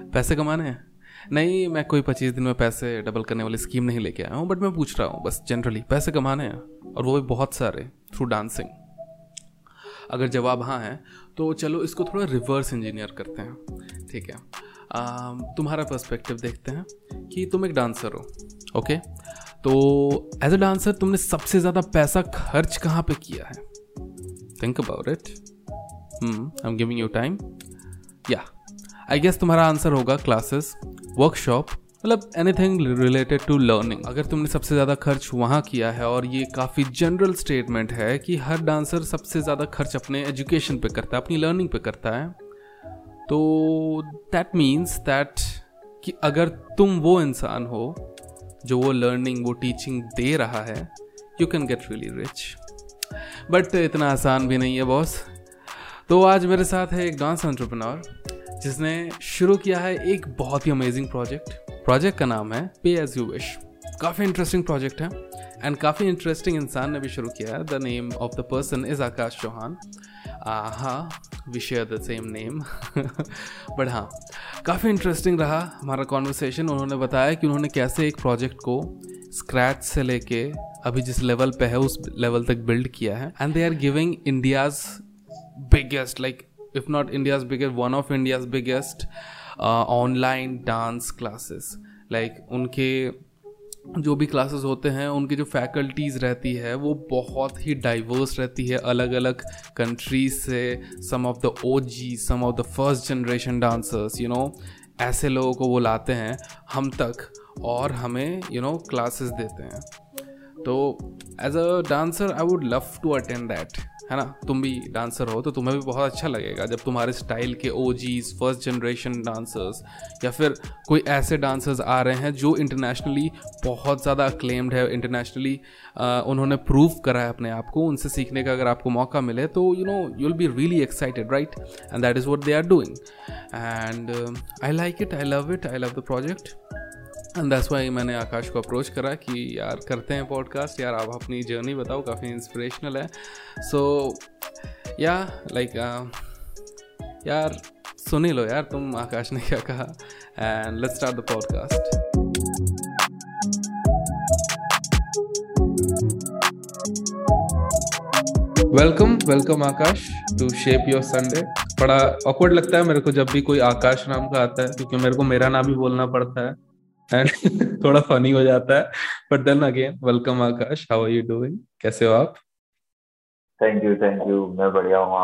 पैसे कमाने हैं? नहीं, मैं कोई 25 दिन में पैसे डबल करने वाली स्कीम नहीं लेके आया हूँ, बट मैं पूछ रहा हूँ बस जनरली पैसे कमाने हैं, और वो भी बहुत सारे थ्रू डांसिंग। अगर जवाब हाँ है तो चलो इसको थोड़ा रिवर्स इंजीनियर करते हैं, ठीक है। तुम्हारा पर्सपेक्टिव देखते हैं कि तुम एक डांसर हो, ओके। तो एज अ डांसर तुमने सबसे ज़्यादा पैसा खर्च कहाँ पे किया है? Think about it. I am giving you time. या आई गेस तुम्हारा आंसर होगा क्लासेस, वर्कशॉप, मतलब एनीथिंग रिलेटेड टू लर्निंग। अगर तुमने सबसे ज़्यादा खर्च वहाँ किया है, और ये काफ़ी जनरल स्टेटमेंट है कि हर डांसर सबसे ज़्यादा खर्च अपने एजुकेशन पे करता है, अपनी लर्निंग पे करता है, तो दैट मीन्स दैट कि अगर तुम वो इंसान हो जो वो लर्निंग, वो टीचिंग दे रहा है, you can get really rich. But इतना आसान भी नहीं है बॉस। तो आज मेरे साथ है एक डांस एंटरप्रेन्योर जिसने शुरू किया है एक बहुत ही अमेजिंग प्रोजेक्ट का नाम है पे एज यू विश। काफ़ी इंटरेस्टिंग प्रोजेक्ट है एंड काफ़ी इंटरेस्टिंग इंसान ने भी शुरू किया है। The name of the person is आकाश चौहान। हाँ, we share the same name. But हाँ, काफ़ी इंटरेस्टिंग रहा हमारा कॉन्वर्सेशन। उन्होंने बताया कि उन्होंने कैसे एक प्रोजेक्ट को स्क्रैच से लेके अभी जिस लेवल पे है उस लेवल तक बिल्ड किया है, and they are giving India's biggest, like if not India's biggest, one of India's biggest online dance classes. Like उनके जो भी क्लासेस होते हैं, उनकी जो फैकल्टीज़ रहती है वो बहुत ही डाइवर्स रहती है, अलग अलग कंट्रीज से। Some of the OG, some of the first generation dancers, you know, ऐसे लोगों को वो लाते हैं हम तक और हमें यू नो क्लासेस देते हैं। तो as a dancer I would love to attend that, है ना। तुम भी डांसर हो तो तुम्हें भी बहुत अच्छा लगेगा जब तुम्हारे स्टाइल के ओजीज, फर्स्ट जनरेशन डांसर्स, या फिर कोई ऐसे डांसर्स आ रहे हैं जो इंटरनेशनली बहुत ज़्यादा अक्लेम्ड है, इंटरनेशनली उन्होंने प्रूव करा है अपने आप को, उनसे सीखने का अगर आपको मौका मिले तो you know you will be really excited, right? And that is what they are doing, and I like it, I love the project, and that's why मैंने आकाश को अप्रोच करा कि यार करते हैं पॉडकास्ट, यार आप अपनी जर्नी बताओ, काफ़ी इंस्पिरेशनल है। सो या लाइक यार सुन ही लो यार तुम आकाश ने क्या कहा, and let's start the podcast. Welcome Akash to shape your Sunday. बड़ा ऑकवर्ड लगता है मेरे को जब भी कोई आकाश नाम का आता है, क्योंकि मेरे को मेरा नाम भी बोलना पड़ता है एंड थोड़ा फनी हो जाता है, but then again welcome Akash, how are you doing, कैसे हो आप? थैंक यू, मैं बढ़िया हूँ।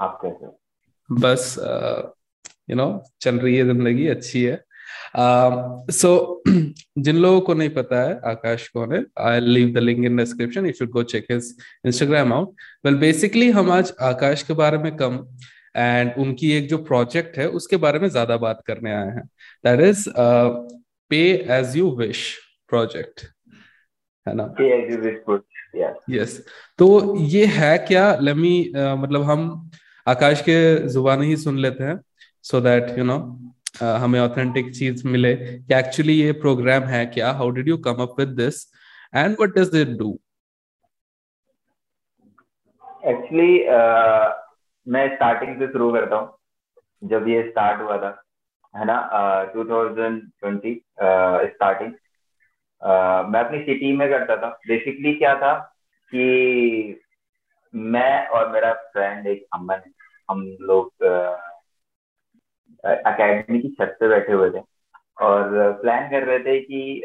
आप कैसे हो? बस यू नो चल रही है जिंदगी, अच्छी है। जिन लोगों को नहीं पता है आकाश कौन है, I leave the link in description, you should go check his Instagram out. Well basically हम आज आकाश के बारे में कम एंड उनकी एक जो प्रोजेक्ट है उसके बारे में ज्यादा बात करने आए हैं, that is pay as you wish project, है ना? Pay as you wish project, yes. तो ये है क्या, लेट मी मतलब हम आकाश के जुबान ही सुन लेते हैं सो दैट यू नो हमें ऑथेंटिक चीज मिले कि एक्चुअली ये प्रोग्राम है क्या, how did you come up with this and what does it do? Actually मैं स्टार्टिंग से शुरू करता हूँ। जब ये स्टार्ट हुआ था, है ना, 2020 स्टार्टिंग, मैं अपनी सिटी में करता था। बेसिकली क्या था कि मैं और मेरा फ्रेंड एक अमन, हम लोग एकेडमी की छत पे बैठे हुए थे और प्लान कर रहे थे कि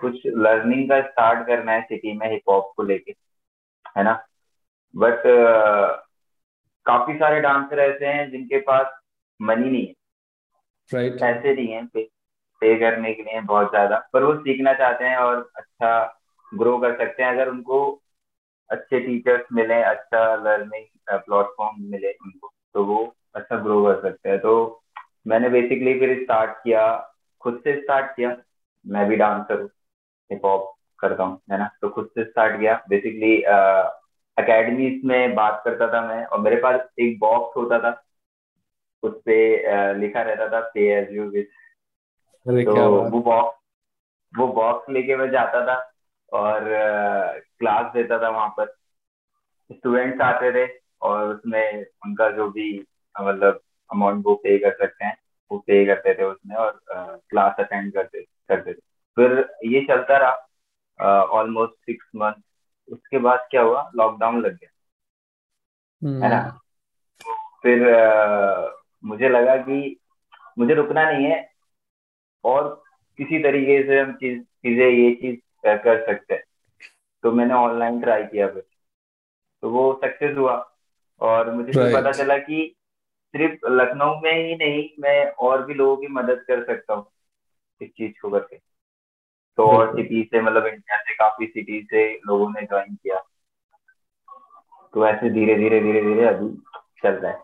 कुछ लर्निंग का स्टार्ट करना है सिटी में हिप हॉप को लेके, है ना। बट काफी सारे डांसर ऐसे हैं जिनके पास मनी नहीं है, right, पैसे नहीं है पे करने के लिए बहुत ज्यादा, पर वो सीखना चाहते हैं और अच्छा ग्रो कर सकते हैं अगर उनको अच्छे टीचर्स मिले, अच्छा लर्निंग प्लेटफॉर्म मिले उनको, तो वो अच्छा ग्रो कर सकते हैं। तो मैंने बेसिकली फिर स्टार्ट किया, खुद से स्टार्ट किया। मैं भी डांसर हूँ, हिप हॉप करता हूँ, है ना, तो खुद से स्टार्ट किया। बेसिकली अकेडमीज में बात करता था मैं, और मेरे पास एक बॉक्स होता था, उस पे लिखा रहता था पे एज यू विश। तो वो बॉक्स लेके मैं जाता था और क्लास देता था। वहाँ पर स्टूडेंट्स आते थे और उसमें उनका जो भी मतलब अमाउंट वो पे कर सकते हैं वो पे करते थे उसमें और क्लास अटेंड करते थे। फिर ये चलता रहा ऑलमोस्ट 6 मंथ। उसके बाद क्या हुआ, लॉकडाउन लग गया है ना। फिर मुझे लगा कि मुझे रुकना नहीं है और किसी तरीके से हम ये चीज कर सकते हैं। तो मैंने ऑनलाइन ट्राई किया, फिर तो वो सक्सेस हुआ और मुझे पता चला कि सिर्फ लखनऊ में ही नहीं, मैं और भी लोगों की मदद कर सकता हूँ इस चीज को करके। तो और सिटी से, मतलब इंडिया से काफी सिटी से लोगों ने ज्वाइन किया। तो ऐसे धीरे धीरे अभी चल रहा है।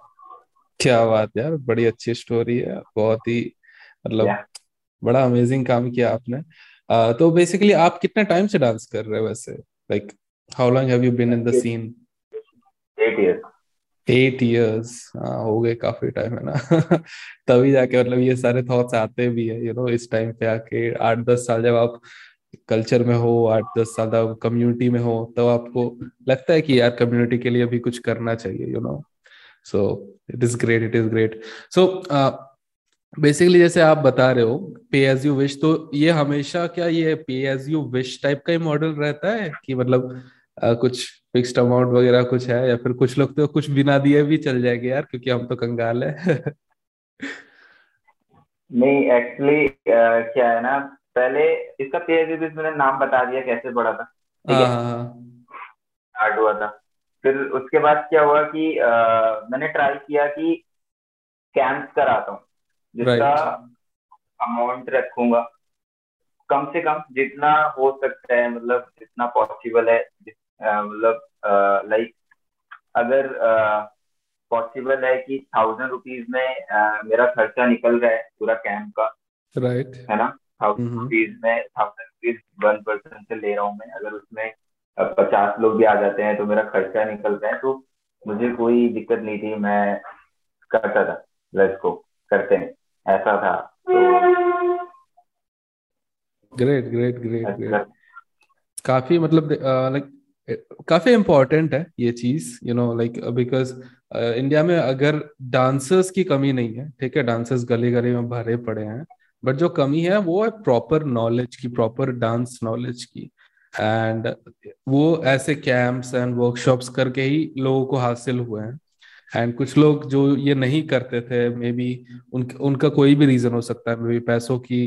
क्या बात यार, बड़ी अच्छी स्टोरी है, बहुत ही मतलब बड़ा अमेजिंग काम किया आपने। तो बेसिकली आप कितने टाइम से डांस कर रहे हो वैसे, like how long have you been in the scene? 8 years हो गए, काफी टाइम है ना। तभी जाके मतलब ये सारे थॉट्स आते भी है, यू नो, इस टाइम पे आके 8-10 साल जब आप कल्चर में हो, 8-10 साल जब कम्युनिटी में हो, तब तो आपको लगता है कि यार कम्युनिटी के लिए भी कुछ करना चाहिए, you know. So it is great. So basically जैसे आप बता रहे हो पे एज यू विश, तो ये हमेशा क्या ये पे एज यू विश टाइप का ही मॉडल रहता है कि मतलब कुछ फिक्स्ड अमाउंट वगैरह कुछ है, या फिर कुछ लोग तो कुछ बिना दिए भी चल जाएंगे यार क्योंकि हम तो कंगाल है। नहीं, एक्चुअली क्या है ना, पहले इसका पे एज यू विश मैंने नाम बता दिया कैसे पड़ा था, ठीक है, स्टार्ट हुआ था। फिर उसके बाद क्या हुआ कि मैंने ट्राई किया कि कैंप कराता हूँ जिसका अमाउंट रखूंगा कम से कम जितना हो सकता है, मतलब जितना पॉसिबल है, मतलब लाइक अगर पॉसिबल है कि 1000 रुपीज में मेरा खर्चा निकल रहा है पूरा कैंप का, राइट है ना। 1000 रुपीज में 1000 रुपीज 1 पर्सन से ले रहा हूँ मैं, अगर उसमें 50 लोग भी आ जाते हैं तो मेरा खर्चा निकलता है, तो मुझे कोई दिक्कत नहीं थी, मैं करता था, लेट्स गो करते हैं, ऐसा था। तो ग्रेट। काफी मतलब काफी इम्पोर्टेंट है ये चीज, you know, like because India में अगर डांसर्स की कमी नहीं है, ठीक है, डांसर्स गली गली में भरे पड़े हैं, बट जो कमी है वो है प्रॉपर नॉलेज की, प्रॉपर डांस नॉलेज की। एंड वो ऐसे कैंप्स एंड वर्कशॉप्स करके ही लोगों को हासिल हुए हैं। एंड कुछ लोग जो ये नहीं करते थे, मे बी उनका कोई भी रीजन हो सकता है, मे बी पैसों की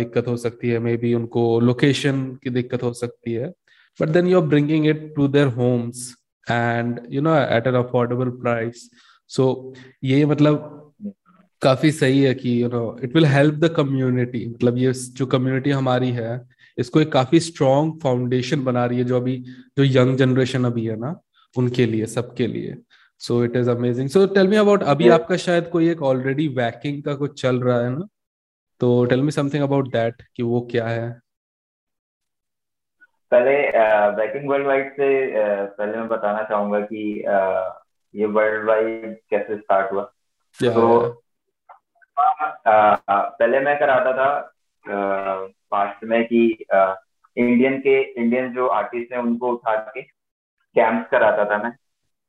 दिक्कत हो सकती है, मे बी उनको लोकेशन की दिक्कत हो सकती है, but then you are bringing it to their homes and you know at an affordable price. So ये मतलब काफी सही है कि you know it will help the community, मतलब ये जो कम्युनिटी हमारी है इसको एक काफी स्ट्रॉन्ग फाउंडेशन बना रही है जो यंग जनरेशन अभी है ना, उनके लिए, सबके लिए। So it is amazing. So tell me about, अभी आपका शायद कोई एक ऑलरेडी वैकिंग का कुछ चल रहा है ना, तो tell me something about that कि वो क्या है। पहले वैकिंग वर्ल्ड वाइड से पहले मैं बताना चाहूंगा कि ये वर्ल्ड वाइड कैसे स्टार्ट हुआ। तो पहले मैं कराता था पास्ट में कि इंडियन जो आर्टिस्ट हैं उनको उठा के कैंप्स कराता था मैं।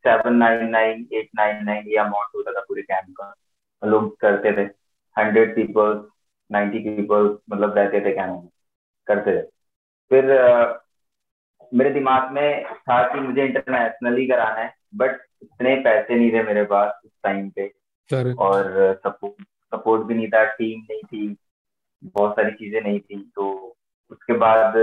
799, 899 ये अमाउंट होता था पूरे कैंप का, लोग करते थे। 100 पीपल्स, 90 पीपल्स मतलब रहते थे कैंप में, करते थे। फिर मेरे दिमाग में था कि मुझे इंटरनेशनली कराना है, बट इतने पैसे नहीं थे मेरे पास उस टाइम पे, और सपोर्ट भी नहीं था, टीम नहीं थी, बहुत सारी चीजें नहीं थी। तो उसके बाद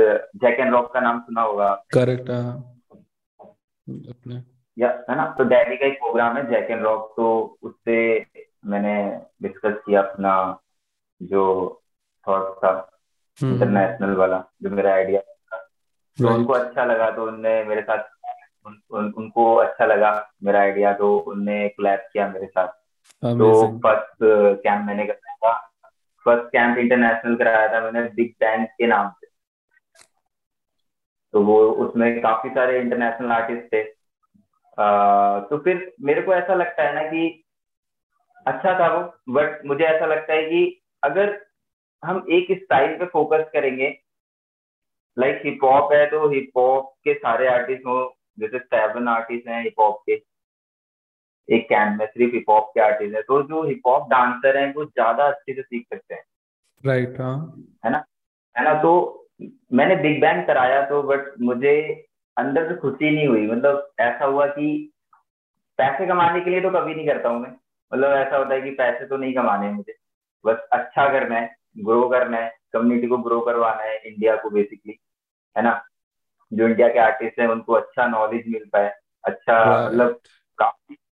जैक एंड रॉक का नाम सुना होगा, करेक्ट अपने या है ना। तो दिल्ली का एक प्रोग्राम है जैक एंड रॉक, तो उससे मैंने डिस्कस किया अपना जो थॉट था इंटरनेशनल वाला, जो मेरा आइडिया था। तो उनको अच्छा लगा, तो उनने मेरे साथ उनको अच्छा लगा मेरा आइडिया, तो उनने कोलैब किया मेरे साथ। तो फर्स्ट कैंप मैंने कराया था, फर्स्ट कैंप इंटरनेशनल कराया था मैंने बिग बैंड के नाम से। तो वो उसमें काफी सारे इंटरनेशनल आर्टिस्ट थे। तो फिर मेरे को ऐसा लगता है ना कि अच्छा था वो, बट मुझे ऐसा लगता है कि अगर हम एक स्टाइल पे फोकस करेंगे, लाइक हिप हॉप है तो हिप हॉप के सारे आर्टिस्ट हो, जैसे 7 आर्टिस्ट हैं हिप हॉप के, एक कैंप में सिर्फ हिप हॉप के आर्टिस्ट है, तो जो हिप हॉप डांसर हैं वो ज्यादा अच्छे से सीख सकते हैं, राइट? हाँ, है ना। तो मैंने बिग बैंग कराया तो बट मुझे अंदर से खुशी नहीं हुई, मतलब ऐसा हुआ कि पैसे कमाने के लिए तो कभी नहीं करता हूँ मैं, मतलब ऐसा होता है कि पैसे तो नहीं कमाने, मुझे बस अच्छा करना है, ग्रो करना है, कम्युनिटी को ग्रो करवाना है, इंडिया को बेसिकली, है ना, जो इंडिया के आर्टिस्ट हैं उनको अच्छा नॉलेज मिल पाए, अच्छा, मतलब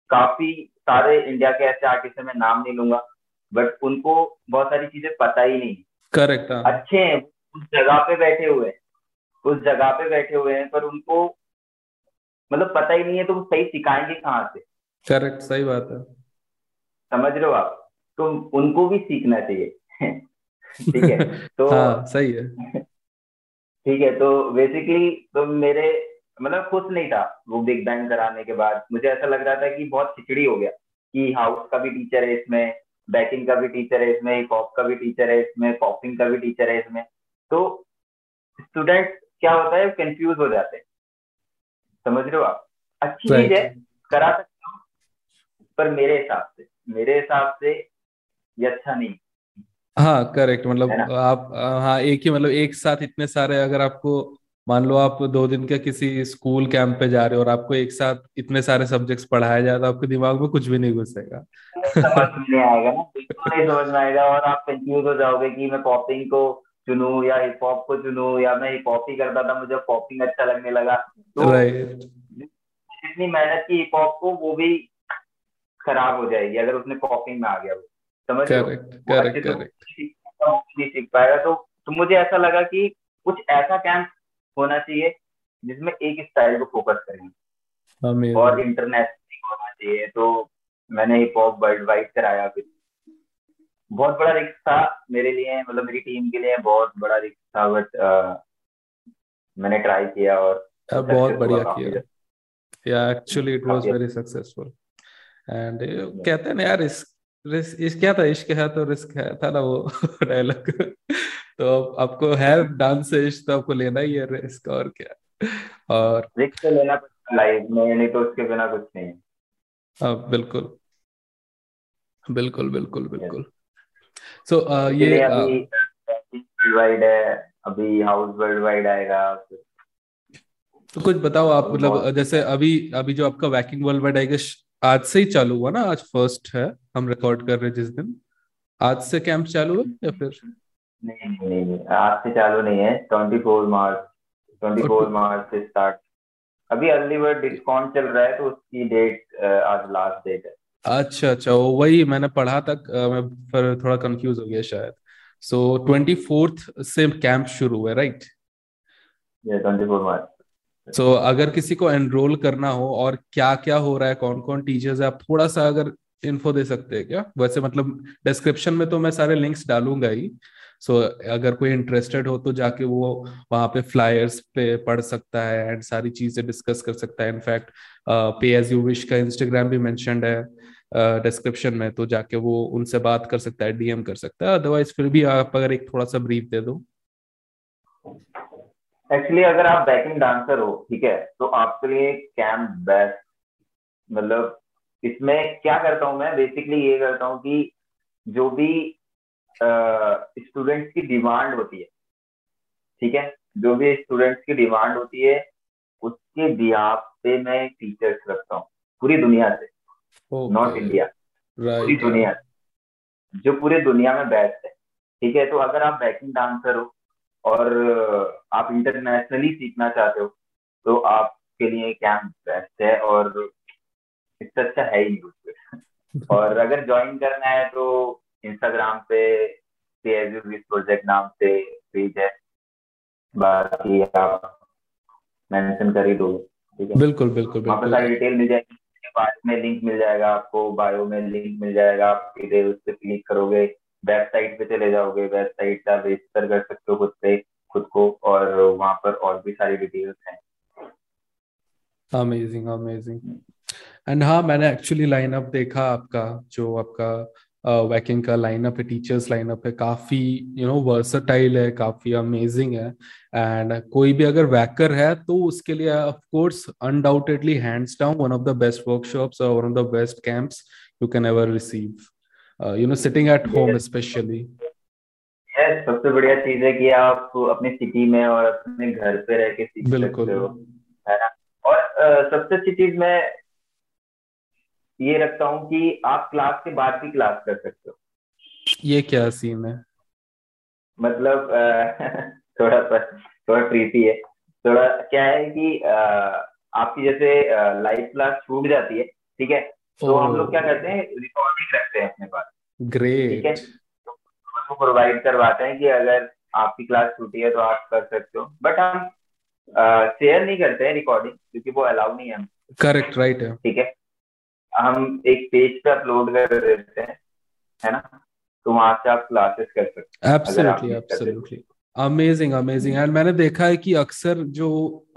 काफी सारे इंडिया के ऐसे आर्टिस्ट हैं, मैं नाम नहीं लूंगा, बट उनको बहुत सारी चीजें पता ही नहीं, करेक्ट, अच्छे हैं, उस जगह पे बैठे हुए हैं पर उनको मतलब पता ही नहीं है, तो वो सही सिखाएंगे कहाँ से? करेक्ट, सही बात है, समझ रहे हो आप? तो उनको भी सीखना चाहिए ठीक है, तो हाँ, सही है ठीक है। तो बेसिकली तो मेरे मतलब खुश नहीं था वो बिग बैंग कराने के बाद, मुझे ऐसा लग रहा था कि बहुत खिचड़ी हो गया, कि हाउस का भी टीचर है इसमें, बैकिंग का भी टीचर है इसमें, हिप हॉप का भी टीचर है इसमें, पॉपिंग का भी टीचर है इसमें, तो स्टूडेंट क्या होता है कंफ्यूज हो जाते हैं, समझ रहे हो आप? अच्छी चीज है, करा सकता हूँ, पर मेरे हिसाब से ये अच्छा नहीं। हाँ, करेक्ट, मतलब आप, हाँ, एक ही, मतलब एक साथ इतने सारे, अगर आपको मान लो आप 2 दिन का किसी स्कूल कैंप पे जा रहे हो और आपको एक साथ इतने सारे सब्जेक्ट्स पढ़ाया जाए तो आपके दिमाग में कुछ भी नहीं घुसेगा, समझ नहीं आएगा ना, बिल्कुल नहीं समझ में आएगा, और आप कंफ्यूज हो जाओगे कि मैं पॉपिंग को चुनू या हिप हॉप को चुनू, या मैं हिप हॉप ही करता था, मुझे पॉपिंग अच्छा लगने लगा, तो जितनी मेहनत की हिप हॉप को वो भी खराब हो जाएगी अगर उसने पॉपिंग में आ गया, समझ रहे हो? नहीं सीख पाएगा। तो मुझे ऐसा लगा कि कुछ ऐसा कैंप होना चाहिए जिसमें एक स्टाइल को फोकस करेंगे और इंटरनेशनल होना चाहिए, तो मैंने हिप हॉप वर्ल्ड वाइड कराया। फिर बहुत बड़ा रिस्क था मेरे लिए, मतलब मेरी टीम के लिए बहुत बड़ा रिस्क था, बट मैंने ट्राई किया और बहुत बढ़िया किया, या actually it was very successful. And कहते हैं ना यार, रिस्क क्या था, इश्क है तो रिस्क है, था ना वो डायलॉग तो आपको है डांस से इश्क, तो आपको लेना ही है रिस्क, और क्या, और रिस्क लेना पड़ता लाइफ में, नहीं तो उसके बिना कुछ नहीं है। हाँ, बिल्कुल बिल्कुल बिल्कुल बिल्कुल। So, ये वर्ल्ड वाइड है, अभी हाउस वर्ल्ड वाइड आएगा। तो कुछ बताओ आप, मतलब जैसे अभी जो आपका वैकिंग वर्ल्ड वाइड आएगा आज से ही चालू हुआ ना, आज 1st है, हम रिकॉर्ड कर रहे हैं जिस दिन, आज से कैंप चालू है या फिर नहीं, आज से चालू नहीं है, 24 मार्च से स्टार्ट, अभी अर्ली बर्ड डिस्काउंट चल रहा है, तो उसकी डेट आज लास्ट डेट है। अच्छा, वही मैंने पढ़ा था, मैं फिर थोड़ा कंफ्यूज हो गया शायद। सो 24 से कैंप शुरू है, राइट? 24 मार्च। सो अगर किसी को एनरोल करना हो और क्या क्या हो रहा है, कौन कौन टीचर्स है, आप थोड़ा सा अगर इन्फो दे सकते हैं क्या? वैसे मतलब डिस्क्रिप्शन में तो मैं सारे लिंक्स डालूंगा ही, सो अगर कोई इंटरेस्टेड हो तो जाके वो वहाँ पे फ्लायर्स पे पढ़ सकता है एंड सारी चीजें डिस्कस कर सकता है। In fact pay as you wish का इंस्टाग्राम भी मेंशन्ड है डिस्क्रिप्शन में, तो जाके वो उनसे बात कर सकता है, डीएम कर सकता है। अदरवाइज फिर भी आप अगर एक थोड़ा सा ब्रीफ दे दो। एक्चुअली अगर आप बैकिंग डांसर हो, ठीक है, तो आपके लिए कैंप बेस्ट, मतलब इसमें क्या करता हूँ मैं, बेसिकली ये करता हूँ कि जो भी स्टूडेंट्स की डिमांड होती है, ठीक है, जो भी स्टूडेंट्स की डिमांड होती है उसके बिहाफ पे मैं टीचर्स रखता हूँ पूरी दुनिया से, नॉट इंडिया, पूरी दुनिया से, जो पूरे दुनिया में बेस्ट है, ठीक है। तो अगर आप बैकिंग डांसर हो और आप इंटरनेशनली सीखना चाहते हो तो आपके लिए कैंप बेस्ट है, और इससे अच्छा है ही नहीं। और अगर ज्वाइन करना है तो इंस्टाग्राम पे एज यू विश प्रोजेक्ट नाम से पेज है, बाकी आप मेंशन कर ही दो, ठीक है? बिल्कुल बिल्कुल बिल्कुल, सारी डिटेल मिल जाएगी, बाद में लिंक मिल जाएगा आपको, बायो में लिंक मिल जाएगा, आप सीधे उस पर क्लिक करोगे, वेबसाइट पे चले जाओगे, वेबसाइट पर रजिस्टर कर सकते हो खुद को, और वहाँ पर और भी सारी डिटेल्स हैं। Amazing amazing. एंड हाँ, मैंने एक्चुअली लाइनअप देखा आपका, जो आपका वैकिंग का लाइनअप है, टीचर्स लाइनअप है, काफी वर्सेटाइल है, काफी अमेजिंग है। एंड कोई भी अगर वैकर है तो उसके लिए of course undoubtedly hands down one of the best workshops और one of the best camps you can ever receive, sitting at home specially. Yes, सबसे बढ़िया चीज है कि आप अपने सिटी में और अपने घर पे रह के सीख सकते हो, है ना। और सबसे अच्छी चीज मैं ये रखता हूँ कि आप क्लास के बाद भी क्लास कर सकते हो। ये क्या सीन है? मतलब थोड़ा ट्रिकी है। थोड़ा क्या है कि आपकी जैसे लाइव क्लास छूट जाती है, ठीक है, तो हम लोग क्या करते हैं, रिकॉर्डिंग रखते हैं अपने पास। ग्रेट, ठीक है, तो प्रोवाइड करवाते हैं कि अगर आपकी क्लास छूटी है तो आप कर सकते हो, बट हम शेयर नहीं करते हैं रिकॉर्डिंग, क्योंकि वो अलाउ नहीं है। करेक्ट, राइट है, ठीक है। हम एक पेज पे अपलोड कर देते हैं, है ना, तो वहां से आप क्लासेस कर सकते हैं। Absolutely, absolutely amazing, amazing. And मैंने देखा है कि अक्सर जो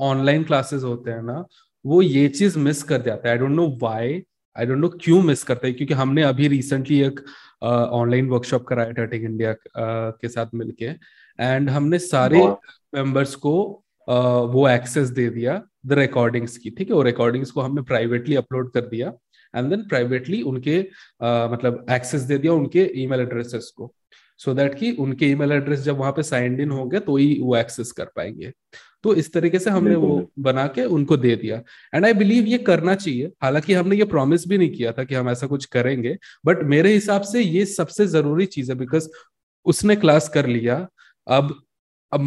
ऑनलाइन क्लासेस होते हैं ना, वो ये चीज मिस कर जाता है। I don't know why, I don't know क्यों मिस करते हैं, क्योंकि हमने अभी रिसेंटली एक ऑनलाइन वर्कशॉप कराया था टेक इंडिया के साथ मिलके, एंड हमने सारे मेंबर्स को वो एक्सेस दे दिया द रिकॉर्डिंग्स की, ठीक है। वो रिकॉर्डिंग्स को हमने प्राइवेटली अपलोड कर दिया एंड देन प्राइवेटली उनके मतलब एक्सेस दे दिया उनके ईमेल एड्रेसेस को, सो दैट कि उनके ईमेल एड्रेस जब वहां पे साइन इन होंगे तो ही वो एक्सेस कर पाएंगे। तो इस तरीके से हमने वो बना के उनको दे दिया। एंड आई बिलीव ये करना चाहिए, हालांकि हमने ये प्रॉमिस भी नहीं किया था कि हम ऐसा कुछ करेंगे, बट मेरे हिसाब से ये सबसे जरूरी चीज है, बिकॉज उसने क्लास कर लिया। अब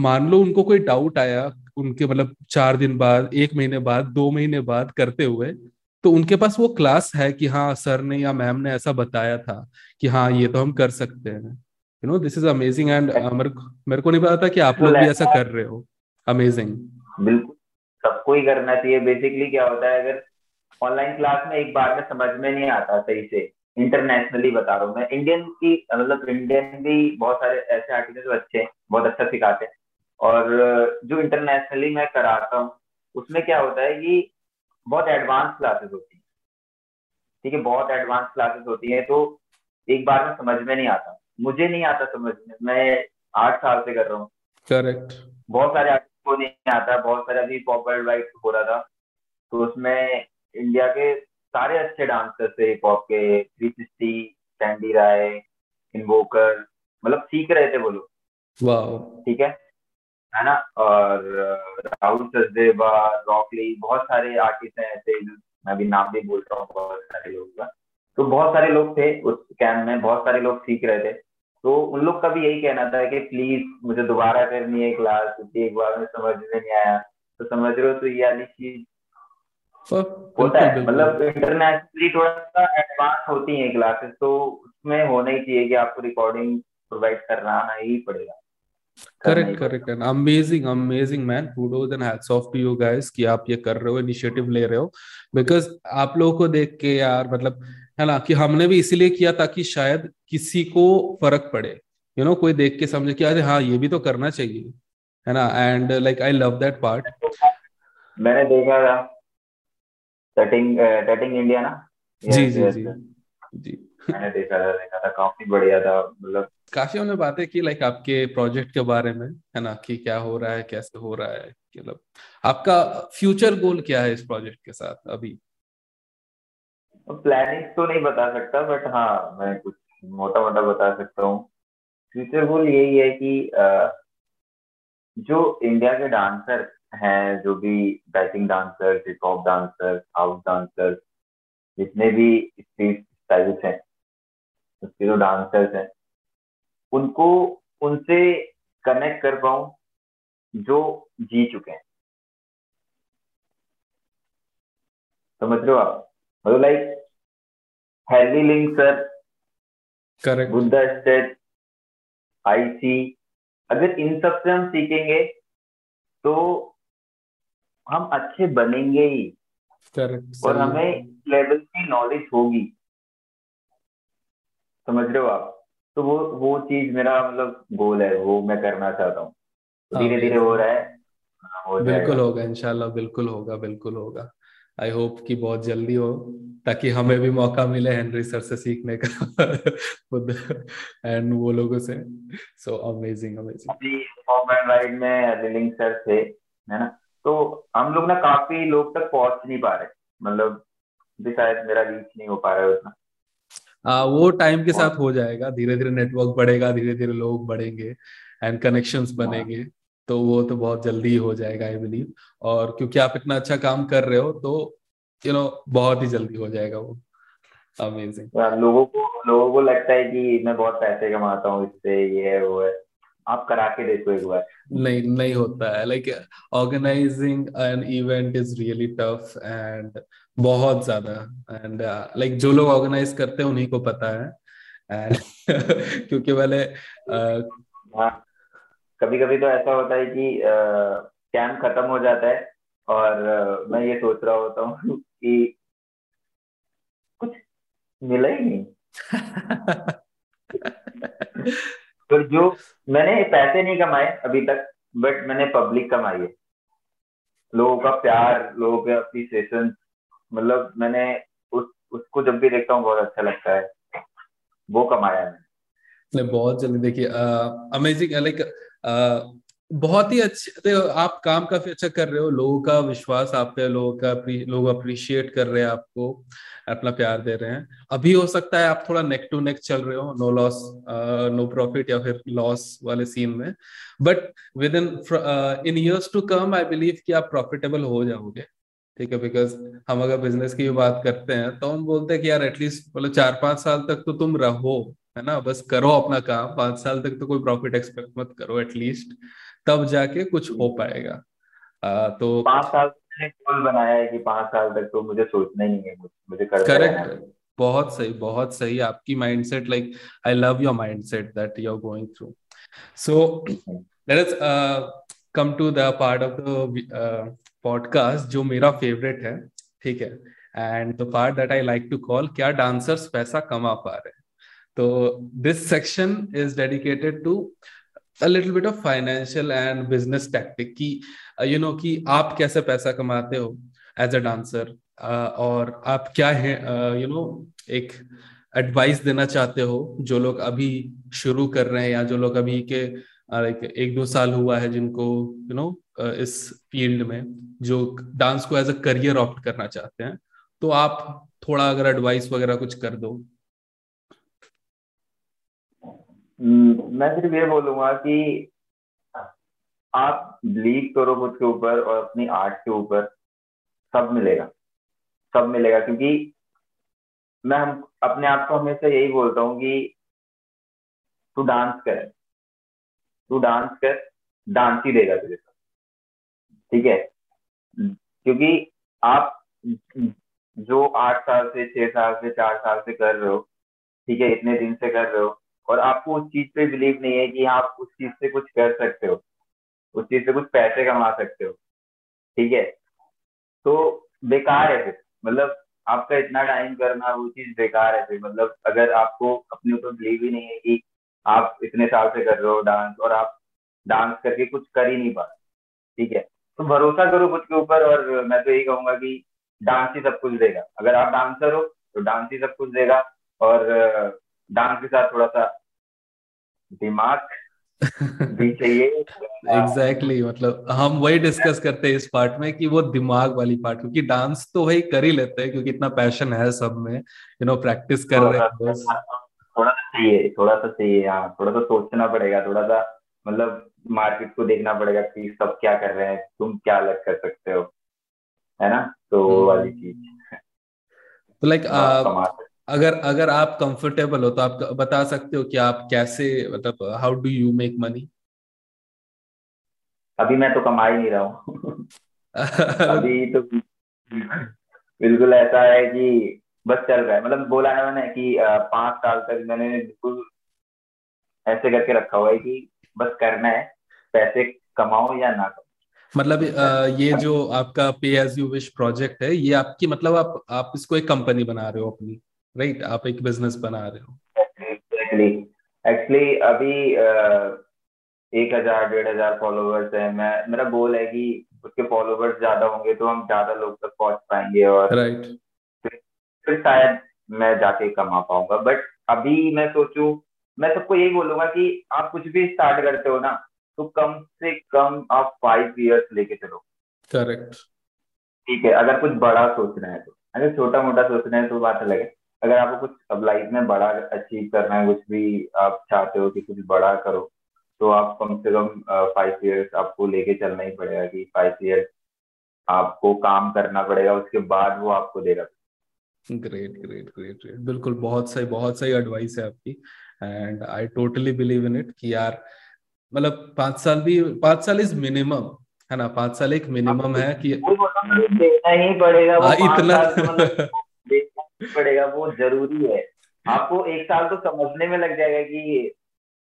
मान लो उनको कोई डाउट आया उनके मतलब 4 दिन बाद, 1 महीने बाद, 2 महीने बाद करते हुए, तो उनके पास वो क्लास है कि हाँ सर ने या मैम ने ऐसा बताया था कि हाँ ये तो हम कर सकते हैं। You know, this is amazing. And मेरे को नहीं पता था कि आप लोग भी ऐसा कर रहे हो। अमेजिंग, बिल्कुल सबको ही करना चाहिए। बेसिकली क्या होता है, अगर ऑनलाइन क्लास में एक बार में समझ में नहीं आता सही से, इंटरनेशनली बता रहा हूँ मैं, इंडियन की मतलब इंडियन भी बहुत सारे ऐसे आर्टिस्ट हैं जो अच्छे हैं, बहुत अच्छा सिखाते हैं, और जो इंटरनेशनली मैं कराता हूँ उसमें क्या होता है कि बहुत एडवांस क्लासेस होती है, ठीक है, बहुत एडवांस क्लासेस होती है, तो एक बार में समझ में नहीं आता। मुझे नहीं आता समझ में, मैं 8 साल से कर रहा हूँ। करेक्ट, बहुत सारे आर्टिस्ट को नहीं आता, बहुत सारे अभी पॉप वर्ल्ड वाइड हो रहा था, तो उसमें इंडिया के सारे अच्छे डांसर्स थे हिप हॉप के, 360, सैंडी राय, इनवोकर, मतलब सीख रहे थे वो लोग। वाओ, ठीक है ना। और राहुल सचदेवा, रॉकली, बहुत सारे आर्टिस्ट हैं ऐसे, मैं भी नाम भी बोल रहा हूँ बहुत सारे लोगों का। तो बहुत सारे लोग थे उस कैंप में, बहुत सारे लोग सीख रहे थे, तो उन लोग का भी यही कहना था कि प्लीज मुझे दोबारा करनी है क्लास, क्योंकि एक बार में समझ में नहीं आया। तो समझ रहे हो, तो ये वाली चीज होता है, मतलब इंटरनेशनली थोड़ा सा एडवांस होती है क्लासेस, तो उसमें होना ही चाहिए कि आपको रिकॉर्डिंग प्रोवाइड कराना ही पड़ेगा। Correct, correct. And amazing, amazing man, kudos and hats off to you guys कि आप ये कर रहे हो, इनिशिएटिव ले रहे हो, बिकॉज आप लोगों को देख के यार मतलब है ना कि हमने भी इसीलिए किया ताकि शायद किसी को फर्क पड़े, यू नो, कोई देख के समझे कि अरे हाँ ये भी तो करना चाहिए, है ना। And like I love that part. मैंने देखा था सेटिंग इंडिया ना, जी जी जी जी, मैंने देखा था काफी बढ़िया था। मतलब काफी हमने बातें की लाइक आपके प्रोजेक्ट के बारे में, है ना, कि क्या हो रहा है, कैसे हो रहा है, मतलब आपका फ्यूचर गोल क्या है इस प्रोजेक्ट के साथ? अभी प्लानिंग तो नहीं बता सकता, बट हाँ मैं कुछ मोटा मोटा बता सकता हूँ। फ्यूचर गोल यही है कि जो इंडिया के डांसर हैं, जो भी backing dancer, hip hop dancer, house dancer, जितने भी स्ट्रीट स्टाइल्स हैं उसके जो डांसर्स हैं, उनको उनसे कनेक्ट कर पाऊं जो जी चुके हैं। समझ रहे हो आप? मतलब like Harry link sir, correct, Buddha state, IC, अगर इन सब से हम सीखेंगे तो हम अच्छे बनेंगे ही। करेक्ट, और हमें लेवल की नॉलेज होगी। समझ रहे हो आप? तो वो चीज मेरा मतलब गोल है, वो मैं करना चाहता हूँ। धीरे धीरे हो रहा है, बिल्कुल होगा इंशाल्लाह, बिल्कुल होगा, बिल्कुल होगा। आई होप कि बहुत जल्दी हो ताकि हमें भी मौका मिले हेनरी सर से सीखने का खुद एंड वो लोगों से। So amazing amazing foreman ride में रिलिंग सर थे है ना, तो हम लोग ना काफी लोग तक पहुंच नहीं पा रहे, मतलब शायद मेरा रीच नहीं हो पा रहा है उतना। वो टाइम के साथ हो जाएगा, धीरे धीरे नेटवर्क बढ़ेगा, धीरे धीरे लोग बढ़ेंगे एंड कनेक्शंस बनेंगे, तो वो तो बहुत जल्दी हो जाएगा आई बिलीव। और क्योंकि आप इतना अच्छा काम कर रहे हो तो यू नो बहुत ही जल्दी हो जाएगा वो। अमेजिंग। लोगों को लगता है कि मैं बहुत पैसे कमाता हूँ इससे, ये है वो है, आप करा के देखो एक बार। नहीं होता है, like organising an event is really tough and बहुत ज्यादा, एंड लाइक जो लोग ऑर्गेनाइज करते हैं उन्हीं को पता है एंड क्योंकि पहले कभी कभी तो ऐसा होता है कि कैंप खत्म हो जाता है और मैं ये सोच रहा होता हूँ कि कुछ मिला ही नहीं तो जो मैंने पैसे नहीं कमाए अभी तक बट मैंने पब्लिक कमाई है, लोगों का प्यार, लोगों के अप्रिसिएशन, मतलब मैंने उसको जब भी देखता हूँ बहुत अच्छा लगता है, वो कमाया मैंने बहुत जल्दी। देखिए अमेजिंग, लाइक बहुत ही अच्छे आप काम काफी अच्छा कर रहे हो, लोगों का विश्वास आप पे, लोग अप्रिशिएट कर रहे हैं आपको, अपना प्यार दे रहे हैं। अभी हो सकता है आप थोड़ा नेक टू नेक चल रहे हो, नो लॉस नो प्रॉफिट या फिर लॉस वाले सीन में, but within years to come I believe कि आप प्रॉफिटेबल हो जाओगे। ठीक है, बिकॉज हम अगर बिजनेस की भी बात करते हैं तो हम बोलते हैं कि यार एटलीस्ट मतलब 4-5 साल तक तो तुम रहो है ना, बस करो अपना काम, 5 साल तक तो कोई प्रॉफिट एक्सपेक्ट मत करो एटलीस्ट, तब जाके कुछ हो पाएगा। तो 5 साल मैंने गोल बनाया है कि 5 साल तक तो मुझे सोचना ही नहीं है, मुझे करेक्ट। बहुत सही, बहुत सही आपकी mindset, like I love your mindset that you are going through. So let us come to the part of the podcast जो मेरा फेवरेट है, ठीक है, and the part that I like to call क्या डांसर्स पैसा कमा पा रहे हैं। तो this section is dedicated to a little bit of financial and business tactic कि you know कि आप कैसे पैसा कमाते हो as a dancer, और आप क्या है you know एक एडवाइस देना चाहते हो जो लोग अभी शुरू कर रहे हैं या जो लोग अभी के 1-2 साल हुआ है जिनको you know इस फील्ड में जो डांस को एज अ करियर ऑप्ट करना चाहते हैं, तो आप थोड़ा अगर एडवाइस वगैरह कुछ कर दो। मैं सिर्फ ये बोलूंगा कि आप बिलीव करो खुद के ऊपर और अपनी आर्ट के ऊपर, सब मिलेगा। क्योंकि मैं अपने आप को हमेशा यही बोलता हूँ कि तू डांस कर, डांस ही देगा तुझे, ठीक है। क्योंकि आप जो 8 साल से, 6 साल से, 4 साल से कर रहे हो, ठीक है, इतने दिन से कर रहे हो और आपको उस चीज पे बिलीव नहीं है कि आप उस चीज से कुछ कर सकते हो, उस चीज से कुछ पैसे कमा सकते हो, ठीक है, तो बेकार है फिर, मतलब आपका इतना टाइम करना वो चीज बेकार है फिर। मतलब अगर आपको अपने ऊपर बिलीव ही नहीं है कि आप इतने साल से कर रहे हो डांस और आप डांस करके कुछ कर ही नहीं पा रहे, ठीक है, तो भरोसा करो खुद के ऊपर। और मैं तो यही कहूंगा कि डांस ही सब कुछ देगा, अगर आप डांसर हो तो डांस ही सब कुछ देगा। और डांस के साथ थोड़ा सा दिमाग भी चाहिए। एग्जैक्टली, मतलब हम वही डिस्कस करते हैं इस पार्ट में कि वो दिमाग वाली पार्ट, क्योंकि डांस तो वही कर ही लेते हैं क्योंकि इतना पैशन है सब में, यू नो प्रैक्टिस कर रहे हैं। थोड़ा सा चाहिए हाँ, थोड़ा सा सोचना पड़ेगा, थोड़ा सा मतलब मार्केट को देखना पड़ेगा कि सब क्या कर रहे हैं, तुम क्या अलग कर सकते हो, है ना, तो वो वाली चीज। तो लाइक अगर आप कंफर्टेबल हो तो आप बता सकते हो कि आप कैसे, मतलब how do you make money. अभी मैं तो कमा ही नहीं रहा हूँ अभी तो बिल्कुल ऐसा है कि बस चल रहा है, मतलब बोला है मैंने कि 5 साल तक मैंने बिल्कुल ऐसे करके रखा हुआ है कि बस करना है, पैसे कमाओ या ना कमाओ। मतलब ये जो आपका पे एज यू विश प्रोजेक्ट है, ये आपकी मतलब आप इसको एक कंपनी बना रहे हो अपनी, राइट right? आप एक बिजनेस बना रहे हो। एक्चुअली अभी 1000-1500 फॉलोअर्स है। मेरा गोल है कि उसके फॉलोवर्स ज्यादा होंगे तो हम ज्यादा लोग तक पहुंच पाएंगे और फिर शायद मैं जाके कमा पाऊंगा। बट अभी मैं सोचू, मैं सबको यही बोलूंगा कि आप कुछ भी स्टार्ट करते हो ना तो कम से कम आप 5 years लेके चलो। करेक्ट, ठीक है, अगर कुछ बड़ा सोचना है तो। अगर छोटा मोटा सोचना है तो बात अलग है, अगर आपको कुछ अब लाइफ में बड़ा अचीव करना है, कुछ भी आप चाहते हो कि कुछ बड़ा करो, तो आप कम से कम 5 years आपको लेके चलना ही पड़ेगा कि 5 years आपको काम करना पड़ेगा, उसके बाद वो आपको देगा। ग्रेट ग्रेट ग्रेट ग्रेट, बिल्कुल, बहुत सही एडवाइस है आपकी and I totally believe in it कि यार मतलब 5 साल भी, 5 साल इज मिनिमम है ना, 5 साल एक मिनिमम है कि देना ही पड़ेगा वो, इतना देना ही पड़ेगा वो, जरूरी है। आपको 1 साल तो समझने में लग जाएगा कि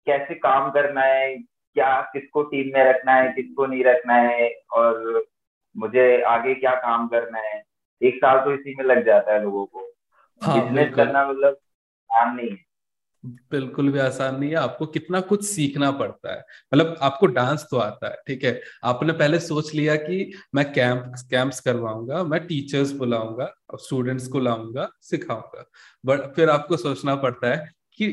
कैसे काम करना है, क्या किसको टीम में रखना है, किसको नहीं रखना है और मुझे आगे क्या काम करना है। 1 साल तो इसी में लग जाता है लोगों को। बिजनेस करना मतलब आसान नहीं है, बिल्कुल भी आसान नहीं है। आपको कितना कुछ सीखना पड़ता है। मतलब आपको डांस तो आता है, ठीक है, आपने पहले सोच लिया कि मैं कैंप्स करवाऊंगा, मैं टीचर्स बुलाऊंगा, स्टूडेंट्स को लाऊंगा, सिखाऊंगा, बट फिर आपको सोचना पड़ता है कि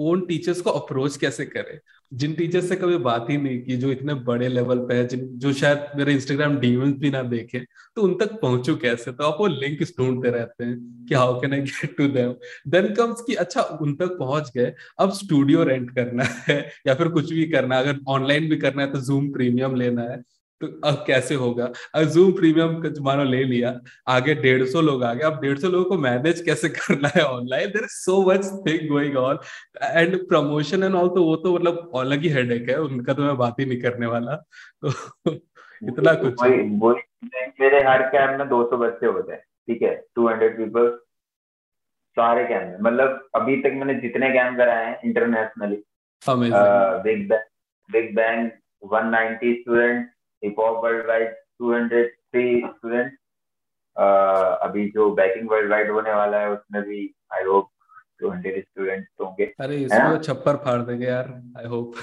उन टीचर्स को अप्रोच कैसे करें जिन टीचर्स से कभी बात ही नहीं की, जो इतने बड़े लेवल पे है, जो शायद मेरे इंस्टाग्राम डीएम्स भी ना देखें, तो उन तक पहुंचू कैसे। तो आप वो लिंक ढूंढते रहते हैं कि how can I get to them, then comes कि अच्छा उन तक पहुंच गए, अब स्टूडियो रेंट करना है या फिर कुछ भी करना, अगर ऑनलाइन भी करना है तो जूम प्रीमियम लेना है, तो अब कैसे होगा। अब जूम प्रीमियम का मानो ले लिया, आगे 150 लोग आ गए, अब 150 लोगों को मैनेज कैसे करना है online. There is so much thing going on and promotion and all, तो वो तो मतलब अलग ही हेडेक है, उनका तो मैं बात ही नहीं करने वाला। तो इतना कुछ मेरे हर कैंप में 200 बच्चे होते हैं, ठीक है, 200 पीपल सारे कैंप में। मतलब अभी तक मैंने जितने कैंप कराए हैं internationally, big bang 190 student, world wide 203 student, अभी जो बैकिंग वर्ल्ड वाइड होने वाला है उसमें भी आई होप 200 स्टूडेंट होंगे। अरे इसको छप्पर फाड़ देंगे यार, आई होप।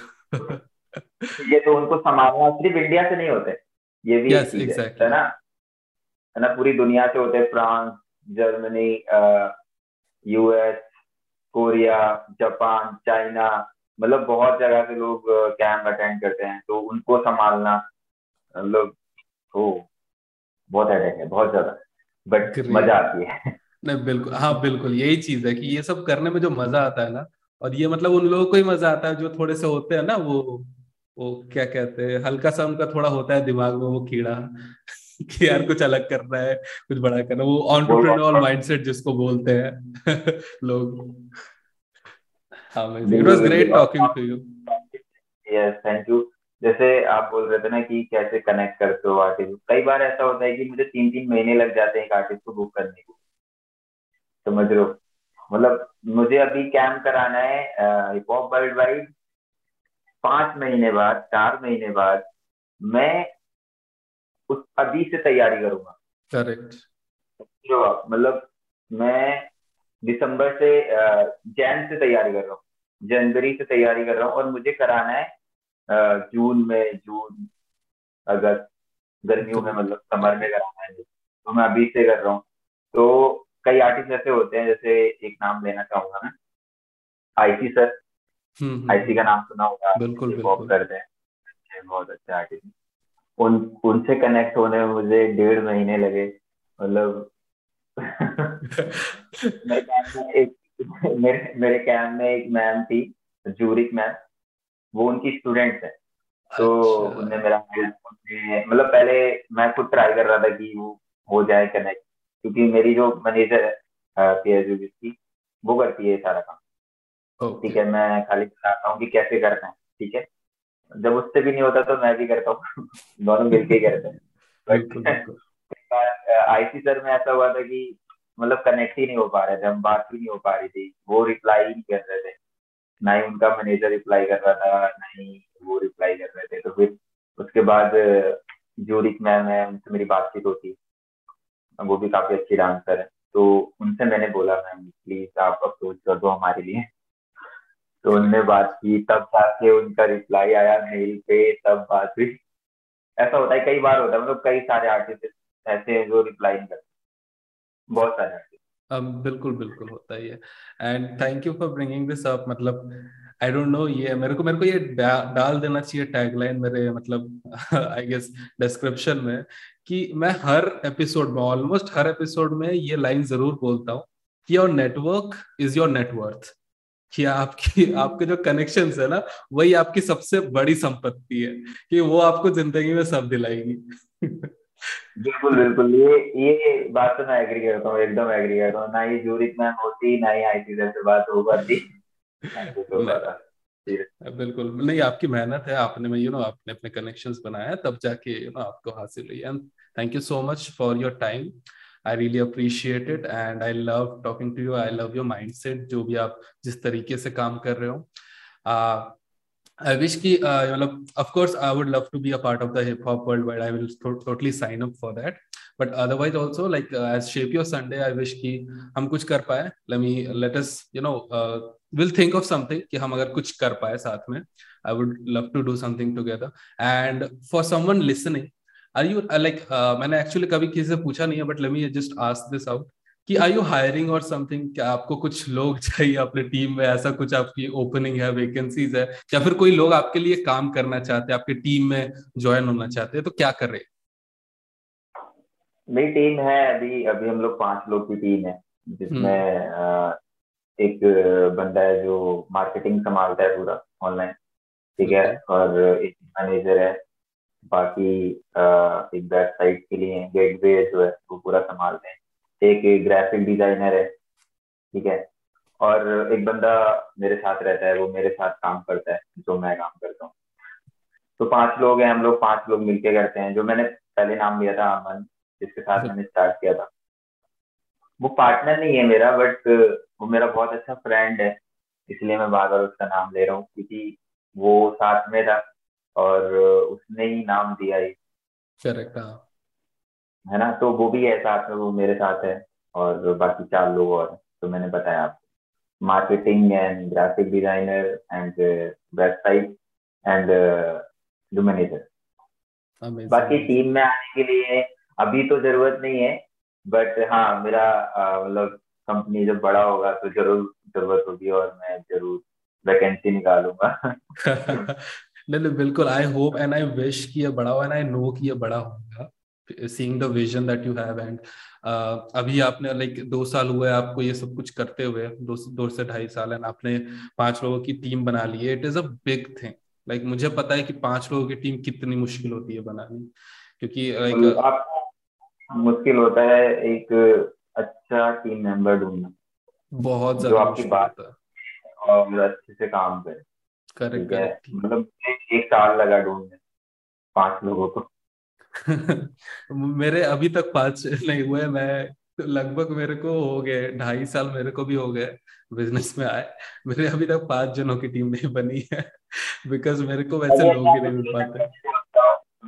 ये तो उनको संभालना सिर्फ इंडिया से नहीं होते, ये भी है ना, है ना, पूरी दुनिया से होते हैं। France, Germany, US, Korea, Japan, China, मतलब बहुत जगह से लोग कैंप अटेंड करते हैं, तो उनको संभालना मतलब बहुत हेडेक है, बहुत ज्यादा, बट मजा आती है। नहीं बिल्कुल, हाँ बिल्कुल, यही चीज है कि ये सब करने में जो मजा आता है ना, और ये मतलब उन लोगों को ही मजा आता है जो थोड़े से होते हैं ना, वो क्या कहते हैं, हल्का सा उनका थोड़ा होता है दिमाग में वो कीड़ा कि यार कुछ अलग करना है, कुछ बड़ा करना है, वो एंटरप्रेन्योर माइंडसेट जिसको बोलते हैं लोग। हाँ, it was great talking to you. Yes, thank you. जैसे आप बोल रहे थे ना कि कैसे कनेक्ट करते हो आर्टिस्ट, कई बार ऐसा होता है कि मुझे 3-3 महीने लग जाते हैं एक आर्टिस्ट को बुक करने को, समझ लो। मतलब मुझे अभी कैंप कराना है हिप हॉप वर्ल्ड वाइड, 5 महीने बाद, 4 महीने बाद मैं उस अभी से तैयारी करूंगा। करेक्ट, जो आप मतलब मैं दिसंबर से जैन से तैयारी कर रहा हूँ, जनवरी से तैयारी कर रहा हूँ, और मुझे कराना है जून, अगस्त, गर्मियों में, मतलब समर में कराना है, तो मैं अभी से कर रहा हूँ। तो कई आर्टिस्ट ऐसे होते हैं, जैसे एक नाम लेना चाहूंगा मैं, आईसी सर। आईसी का नाम सुना होगा, बिल्कुल पॉप करते हैं, बहुत अच्छे आर्टिस्ट। उनसे कनेक्ट होने में मुझे 1.5 महीने लगे, मतलब मेरे कैंप में एक मैम थी, जूरिक मैम, वो उनकी स्टूडेंट है, तो उनने मेरा मतलब पहले मैं खुद ट्राई कर रहा था कि वो हो जाए कनेक्ट, क्योंकि मेरी जो मैनेजर है पीएसयू की, वो करती है सारा काम, ठीक है, मैं खाली बताता हूँ कि कैसे करना है, ठीक है, जब उससे भी नहीं होता तो मैं भी करता हूँ, दोनों मिलके करते हैं। आईसी सर में ऐसा हुआ था कि मतलब कनेक्ट ही नहीं हो पा रहे थे हम, बात भी नहीं हो पा रही थी, वो रिप्लाई ही नहीं कर रहे थे, ना ही उनका मैनेजर रिप्लाई कर रहा था, ना ही वो रिप्लाई कर रहे थे। तो फिर उसके बाद जो रिक मैम है, उनसे मेरी बातचीत होती, वो भी काफी अच्छी डांसर है, तो उनसे मैंने बोला मैम प्लीज आप अप्रोच कर दो हमारे लिए, तो उनने बात की, तब जाके उनका रिप्लाई आया मेल पे, तब बात हुई। ऐसा होता है, कई बार होता है, मतलब कई सारे आर्टिस्ट ऐसे हैं जो रिप्लाई नहीं करते, बहुत सारे आर्टिस्ट। बिल्कुल बिल्कुल होता ही है। And thank you for bringing this up. मतलब आई डोंट नो, ये मेरे को ये डाल देना चाहिए टैगलाइन मेरे, मतलब आई गेस डिस्क्रिप्शन में, कि मैं हर एपिसोड में, ऑलमोस्ट हर एपिसोड में ये लाइन जरूर बोलता हूँ कि your network is your net worth, कि आपके जो कनेक्शंस है ना, वही आपकी सबसे बड़ी संपत्ति है, कि वो आपको जिंदगी में सब दिलाएगी। बिल्कुल बिल्कुल, ये बात तो मैं एग्री करता हूँ, एकदम एग्री करता हूँ। ना ही जूरी में होती, ना ही आईसी से बात हो पाती। बिल्कुल नहीं, आपकी मेहनत है, आपने आपने अपने कनेक्शंस बनाया, तब जाके आपको हासिल हुई। And thank you so much for your time, I really appreciate it and I love talking to you. I love your mindset, जो भी आप जिस तरीके से काम कर रहे हो। I wish कि मतलब of course I would love to be a part of the hip hop world, but I will totally sign up for that. But otherwise also like as Shape Your Sunday, I wish कि हम कुछ कर पाए। Let us we'll think of something कि हम अगर कुछ कर पाए साथ में। I would love to do something together. And for someone listening, Are you मैंने actually कभी किसी से पूछा नहीं है, but let me just ask this out, कि are you hiring or something? क्या आपको कुछ लोग चाहिए अपने टीम में? ऐसा कुछ आपकी ओपनिंग है, वैकेंसीज है, या फिर कोई लोग आपके लिए काम करना चाहते हैं, आपकी टीम में ज्वाइन होना चाहते हैं, तो क्या कर रहे हैं? मेरी टीम है अभी हम लोग 5 लोग की टीम है, जिसमें एक बंदा है जो मार्केटिंग संभालता है पूरा ऑनलाइन, ठीक है, और एक मैनेजर है, बाकी एक वेबसाइट के लिए गेटवे जो है वो पूरा संभालते हैं, एक ग्राफिक डिजाइनर है, ठीक है, और एक बंदा मेरे साथ रहता है, वो मेरे साथ काम करता है जो मैं काम करता हूँ। तो 5 लोग हैं, हम लोग 5 लोग मिलके करते हैं। जो मैंने पहले नाम लिया था अमन, जिसके साथ मैंने स्टार्ट किया था, वो पार्टनर नहीं है मेरा, बट वो मेरा बहुत अच्छा फ्रेंड है, इसलिए मैं बार बार उसका नाम ले रहा हूँ, क्योंकि वो साथ में था और उसने ही नाम दिया है ना, तो वो भी है साथ में, वो मेरे साथ है, और बाकी 4 लोग और, तो मैंने बताया आपको, marketing and graphic designer and website and जो मैनेजर। बाकी टीम में आने के लिए अभी तो जरूरत नहीं है, बट हाँ, मेरा मतलब कंपनी जब बड़ा होगा तो जरूर जरूरत होगी, और मैं जरूर वैकेंसी निकालूंगा। नहीं, बिल्कुल, I hope and I wish कि ये बड़ा हो, एंड आई नो कि ये बड़ा होगा, seeing the vision that you have. And अभी आपने 2 साल हुए आपको ये सब कुछ करते हुए, 2 से 2.5 साल, एंड आपने 5 लोगों की टीम बना ली है। It is a big thing, like मुझे पता है कि 5 लोगों की टीम कितनी मुश्किल होती है बनानी, क्योंकि मुश्किल होता है एक अच्छा टीम मेंबर ढूंढना, बहुत ज्यादा आपकी बात और अच्छे से काम करे। करेक्ट, मतलब 1 साल लगा ढूंढने 5 लोगों को। मेरे अभी तक 5 नहीं हुए, मैं लगभग मेरे को हो गए 2.5 साल, मेरे को भी हो गए बिजनेस में आए, मेरे अभी तक 5 जनों की टीम नहीं बनी है, बिकॉज मेरे को वैसे लोग ही नहीं मिल पाते।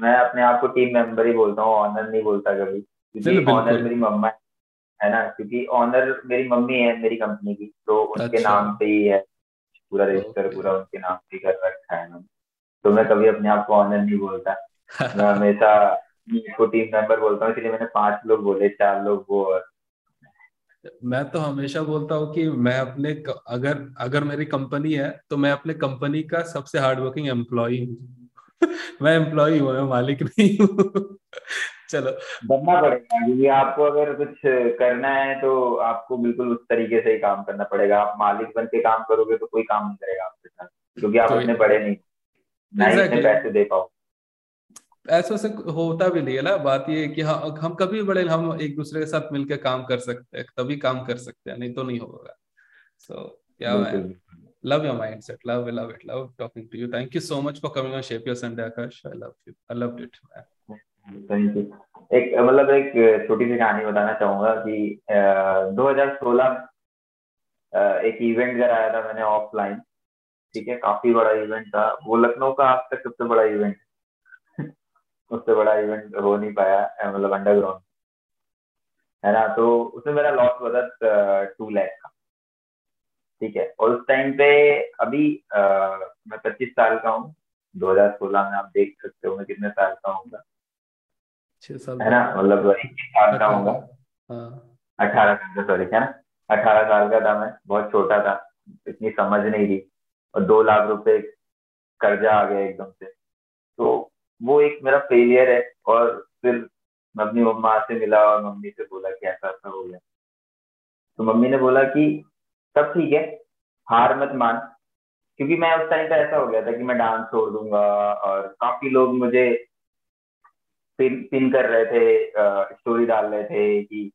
मैं अपने आप को टीम मेंबर ही बोलता हूँ, ऑनर नहीं बोलता कभी, क्योंकि ऑनर मेरी मम्मा है ना, क्योंकि ऑनर मेरी मम्मी है मेरी कंपनी की, तो उनके नाम पे ही है पूरा रजिस्टर, पूरा उनके नाम पे कर रखा है ना, तो मैं कभी अपने आप को ऑनर नहीं बोलता, मैं हमेशा इसको टीम मेंबर बोलता हूँ, इसलिए मैंने 5 लोग बोले, 4 लोग वो। और मैं तो हमेशा बोलता हूँ कि मैं अपने अगर मेरी कंपनी है तो मैं अपने कंपनी का सबसे हार्डवर्किंग एम्प्लॉई हूँ। मैं एम्प्लॉई हूँ, मैं मालिक नहीं हूँ। चलो, बनना पड़ेगा, क्योंकि आपको अगर कुछ करना है तो आपको बिल्कुल उस तरीके से ही काम करना पड़ेगा। आप मालिक बन के काम करोगे तो कोई काम नहीं करेगा आपके साथ, क्योंकि आप इतने बड़े नहीं, ना ही इतने पैसे दे पाओ। ऐसा से होता भी नहीं है ना, बात ये है कि हम कभी बड़े, हम एक दूसरे के साथ मिलकर काम कर सकते हैं, तभी काम कर सकते हैं, नहीं तो नहीं होगा। सो क्या, love your mindset, love it, love talking to you. Thank you so much for coming on Shape Your Sunday, Akash. I love you, I loved it, man. एक छोटी सी कहानी बताना चाहूंगा कि 2016 एक इवेंट कराया था मैंने ऑफलाइन, ठीक है, काफी बड़ा इवेंट था वो, लखनऊ का आज तक सबसे बड़ा इवेंट। उससे बड़ा इवेंट हो नहीं पाया, मतलब अंडरग्राउंड है ना, तो उसमें मेरा लॉस हुआ था 2 लाख का, ठीक है, और उस टाइम पे अभी मैं 25 साल का हूँ, 2016 में आप देख सकते हो मैं कितने साल का होगा, 6 साल है ना, मतलब 21 साल का होगा, 18 साल का, सॉरी, है ना, 18 साल का था मैं, बहुत छोटा था, इतनी समझ नहीं थी, और 2 लाख रुपए कर्जा आ गया एकदम से। तो वो एक मेरा फेलियर है। और फिर मैं अपनी मम्मा से मिला और मम्मी से बोला कि ऐसा ऐसा हो गया। तो मम्मी ने बोला कि सब ठीक है, हार मत मान, क्योंकि मैं उस टाइम पर ऐसा हो गया था कि मैं डांस छोड़ दूंगा और काफी लोग मुझे पिन कर रहे थे, स्टोरी डाल रहे थे कि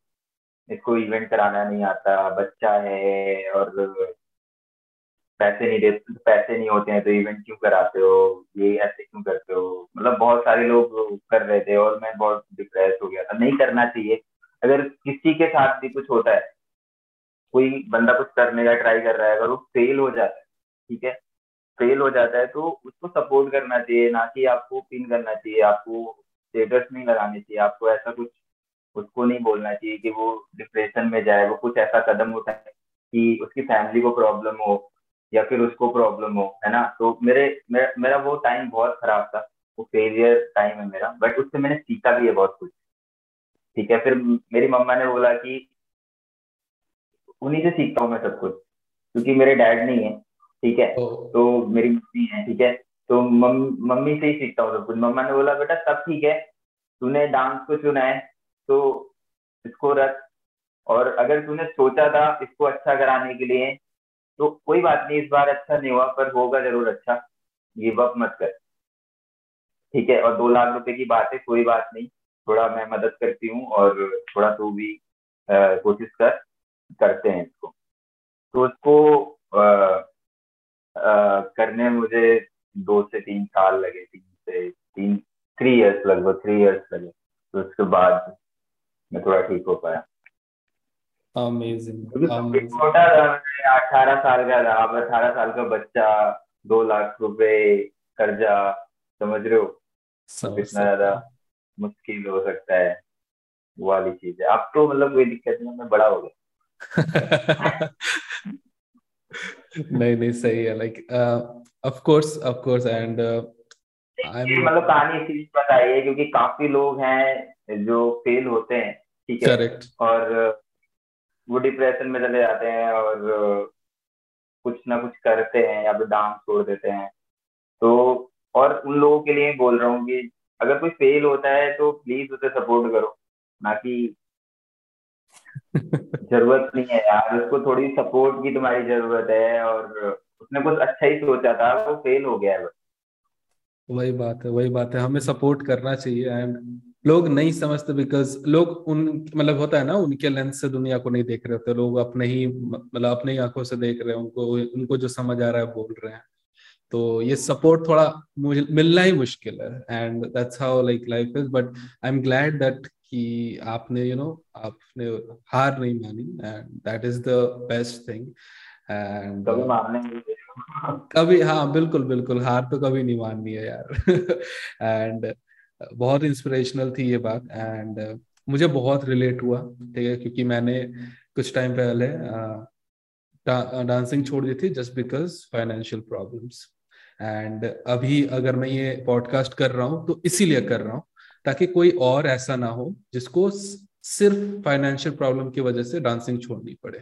इसको इवेंट कराना नहीं आता, बच्चा है और पैसे नहीं होते हैं तो इवेंट क्यों कराते हो, ये ऐसे क्यों करते हो, मतलब बहुत सारे लोग कर रहे थे और मैं बहुत डिप्रेस हो गया था। नहीं करना चाहिए, अगर किसी के साथ भी कुछ होता है, कोई बंदा कुछ करने का ट्राई कर रहा है, अगर वो फेल हो जाता है, ठीक है, फेल हो जाता है तो उसको सपोर्ट करना चाहिए, ना कि आपको पिन करना चाहिए, आपको स्टेटस नहीं लगानी चाहिए, आपको ऐसा कुछ उसको नहीं बोलना चाहिए कि वो डिप्रेशन में जाए, वो कुछ ऐसा कदम उठाए कि उसकी फैमिली को प्रॉब्लम हो या फिर उसको प्रॉब्लम हो, है ना। तो मेरा वो टाइम बहुत खराब था, वो फेलियर टाइम है मेरा, बट उससे मैंने सीखा भी है बहुत कुछ, ठीक है। फिर मेरी मम्मा ने बोला कि उन्हीं से सीखता हूँ मैं सब कुछ, क्योंकि मेरे डैड नहीं है, ठीक है, तो मेरी मम्मी है, ठीक है, तो मम्मी से ही सीखता हूँ सब कुछ। मम्मा ने बोला बेटा सब ठीक है, तूने डांस को चुना है तो इसको रख, और अगर तूने सोचा था इसको अच्छा कराने के लिए तो कोई बात नहीं, इस बार अच्छा नहीं हुआ पर होगा जरूर अच्छा, गिव अप मत कर, ठीक है। और 2 लाख रुपए की बात है, कोई बात नहीं, थोड़ा मैं मदद करती हूँ और थोड़ा तू भी कोशिश करते हैं इसको। तो उसको करने में मुझे 2 से 3 साल लगे, 3 इयर्स लगभग 3 इयर्स लगे, तो उसके बाद मैं थोड़ा ठीक हो पाया। अमेजिंग। छोटा था, 18 साल का था, 18 साल का बच्चा, 2 लाख रुपए कर्जा, समझ रहे हो कितना ज्यादा मुश्किल हो सकता है, वो वाली चीज है। अब तो मतलब कोई दिक्कत नहीं, मैं बड़ा हो गया। नहीं सही है, लाइक ऑफ कोर्स एंड मतलब कहानी इसी बीच बताइए, क्योंकि काफी लोग हैं जो फेल होते हैं, ठीक है, और वो डिप्रेशन में चले जाते हैं और कुछ ना कुछ करते हैं या फिर डांस छोड़ देते हैं। तो और उन लोगों के लिए बोल रहा हूँ कि अगर कोई फेल होता है तो प्लीज उसे सपोर्ट करो, ना कि जरूरत नहीं है यार, उसको थोड़ी सपोर्ट की तुम्हारी जरूरत है, और उसने कुछ अच्छा ही सोचा था, वो फेल हो गया है। वही बात है, हमें सपोर्ट करना चाहिए। एंड लोग नहीं समझते बिकॉज लोग उन मतलब होता है ना, उनके लेंस से दुनिया को नहीं देख रहे होते, लोग अपने ही आंखों से देख रहे हैं, उनको जो समझ आ रहा है बोल रहे हैं। तो ये सपोर्ट थोड़ा मिलना ही मुश्किल है, and that's how like life is. But I am glad that कि आपने आपने हार नहीं मानी, and that is the best thing. And कभी हाँ बिल्कुल हार तो कभी नहीं माननी है यार। एंड बहुत इंस्पिरेशनल थी ये बात, एंड मुझे बहुत रिलेट हुआ, ठीक है, क्योंकि मैंने कुछ टाइम पहले डांसिंग छोड़ दी थी just because financial problems. And अभी अगर मैं ये पॉडकास्ट कर रहा हूँ तो इसीलिए कर रहा हूँ ताकि कोई और ऐसा ना हो जिसको सिर्फ फाइनेंशियल प्रॉब्लम की वजह से डांसिंग छोड़नी पड़े,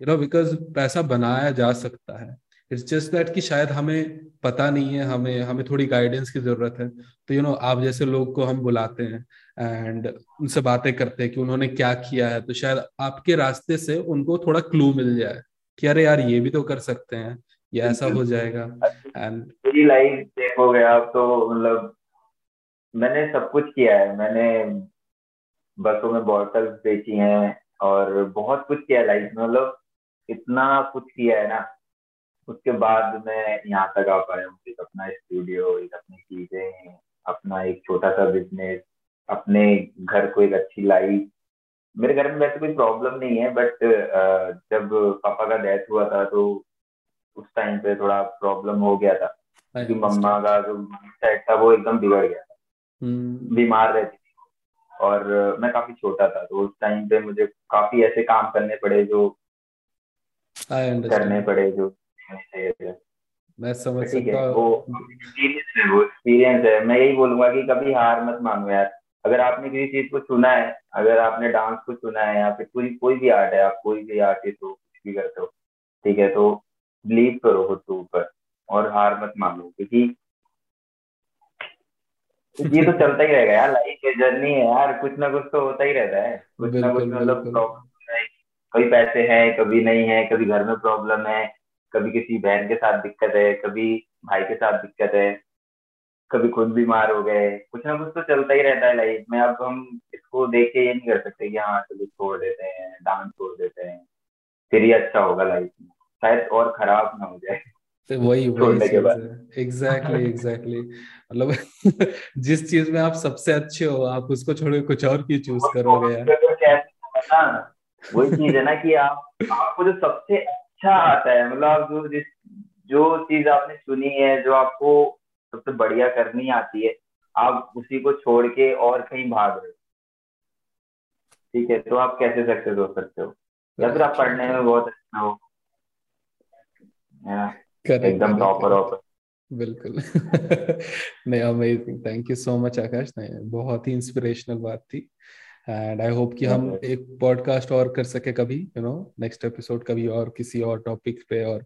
यू नो, बिकॉज पैसा बनाया जा सकता है। इट्स जस्ट दैट कि शायद हमें पता नहीं है, हमें थोड़ी गाइडेंस की जरूरत है। तो यू नो आप जैसे लोग को हम बुलाते हैं एंड उनसे बातें करते हैं कि उन्होंने क्या किया है, तो शायद आपके रास्ते से उनको थोड़ा क्लू मिल जाए कि अरे यार ये भी तो कर सकते हैं, ये ऐसा हो जाएगा। एंड मेरी लाइफ देखोगे आप तो मतलब मैंने सब कुछ किया है, मैंने बसों में बॉटल्स बेची हैं और बहुत कुछ किया लाइफ में, मतलब इतना कुछ किया है ना, उसके बाद मैं यहाँ तक आ पाया हूँ। एक अपना स्टूडियो, एक अपनी चीजें, अपना एक छोटा सा बिजनेस, अपने घर को एक अच्छी लाइफ। मेरे घर में वैसे कोई प्रॉब्लम नहीं है, बट जब पापा का डेथ हुआ था तो उस टाइम पे थोड़ा प्रॉब्लम हो गया था, क्योंकि मम्मा का जो माइंडसेट था वो एकदम बिगड़ गया था, बीमार रहती थी और मैं काफी छोटा था, तो उस टाइम पे मुझे काफी ऐसे काम करने पड़े जो मैं समझ सकता हूं, वो एक्सपीरियंस है। मैं यही बोलूंगा कि कभी हार मत मानो यार। अगर आपने किसी चीज को चुना है, अगर आपने डांस को चुना है या फिर कोई भी आर्ट है, आप कोई भी आर्टिस्ट हो, कुछ भी करते हो, ठीक है, तो बिलीव करो खुद के ऊपर और हार मत मानो, क्योंकि ये तो चलता ही रहेगा यार, लाइफ की जर्नी है यार, कुछ ना कुछ तो होता ही रहता है, कुछ ना कुछ मतलब प्रॉब्लम है, कभी पैसे है कभी नहीं है, कभी घर में प्रॉब्लम है, कभी किसी बहन के साथ दिक्कत है, कभी भाई के साथ दिक्कत है, कभी खुद बीमार हो गए, कुछ ना कुछ तो चलता ही रहता है लाइफ में। अब हम इसको देख के ये नहीं कर सकते कि हाँ चलो छोड़ देते हैं डांस, छोड़ देते हैं फिर ये अच्छा होगा लाइफ में, शायद और खराब ना हो जाए। तो वही एग्जैक्टली मतलब जिस चीज में आप सबसे अच्छे हो आप उसको छोड़ के कुछ और की चूज करोगे यार। वही चीज है ना कि आपको जो सबसे अच्छा आता है, मतलब जो चीज आपने चुनी है, जो आपको सबसे बढ़िया करनी आती है, आप उसी को छोड़ के और कहीं भाग रहे हो, ठीक है, तो आप कैसे सक्सेस हो सकते हो? या फिर आप पढ़ने में बहुत अच्छा हो, एकदम टॉपर हो, बिल्कुल। नहीं, amazing, thank you so much Akash, बहुत ही इंस्पिरेशनल बात थी एंड आई होप कि हम एक पॉडकास्ट और कर सके कभी, यू नो, नेक्स्ट एपिसोड कभी और किसी और टॉपिक पे, और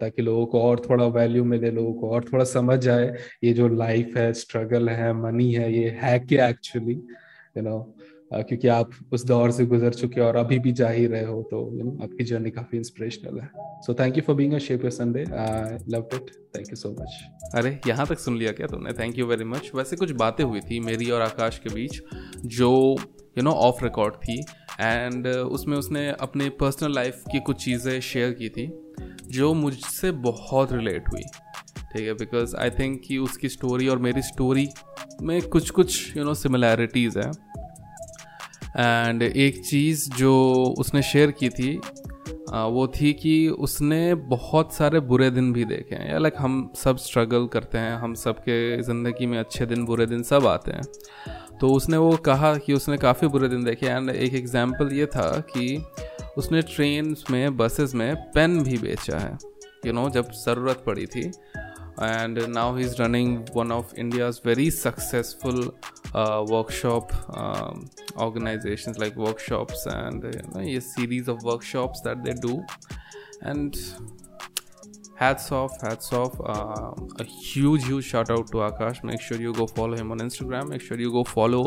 ताकि लोगों को और थोड़ा वैल्यू मिले, लोगों को और थोड़ा समझ आए ये जो लाइफ है, स्ट्रगल है, मनी है, ये है क्या एक्चुअली, यू नो, क्योंकि आप उस दौर से गुजर चुके हो और अभी भी जा ही रहे हो, तो यू नो आपकी जर्नी काफी इंस्पिरेशनल है। So thank you for being a shape your Sunday, I loved it, thank you so much. अरे यहाँ तक सुन लिया क्या तुमने? Thank you very much. वैसे कुछ बातें हुई थी मेरी और आकाश के बीच जो यू नो ऑफ रिकॉर्ड थी, एंड उसमें उसने अपने पर्सनल लाइफ की कुछ चीज़ें शेयर की थी जो मुझसे बहुत रिलेट हुई, ठीक है, बिकॉज आई थिंक कि उसकी स्टोरी और मेरी स्टोरी में कुछ कुछ यू नो सिमिलैरिटीज़ हैं। एंड एक चीज़ जो उसने शेयर की थी वो थी कि उसने बहुत सारे बुरे दिन भी देखे हैं, या लाइक हम सब स्ट्रगल करते हैं, हम सब के ज़िंदगी में अच्छे दिन बुरे दिन सब आते हैं, तो उसने वो कहा कि उसने काफ़ी बुरे दिन देखे। एंड एक एग्जाम्पल ये था कि उसने ट्रेन में, बसेस में पेन भी बेचा है, यू नो, जब ज़रूरत पड़ी थी। And now he is running one of India's very successful workshop organisations, like workshops and ये series of workshops that they do, and hats off a huge shout out to Akash. Make sure you go follow him on Instagram, make sure you go follow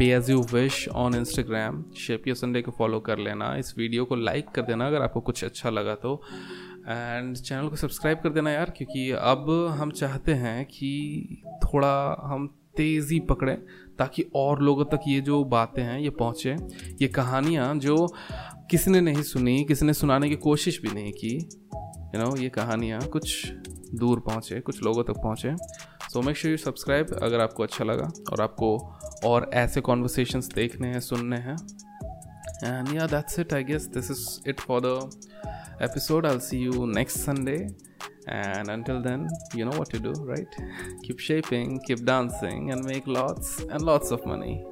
Pay As You Wish on Instagram, Shape Your Sunday को follow कर लेना, इस video को like कर देना अगर आपको कुछ अच्छा लगा तो, एंड चैनल को सब्सक्राइब कर देना यार, क्योंकि अब हम चाहते हैं कि थोड़ा हम तेज़ी पकड़ें ताकि और लोगों तक ये जो बातें हैं ये पहुँचें, ये कहानियाँ जो किसी ने नहीं सुनी, किसी ने सुनाने की कोशिश भी नहीं की, यू नो, ये कहानियाँ कुछ दूर पहुँचे, कुछ लोगों तक पहुँचे। So make sure you subscribe अगर आपको अच्छा लगा और आपको और ऐसे कॉन्वर्सेशंस देखने हैं, सुनने हैं। एंड या that's it, I guess this is it for the episode. I will see you next Sunday and until then you know what to do, right? Keep shaping, keep dancing, and make lots and lots of money.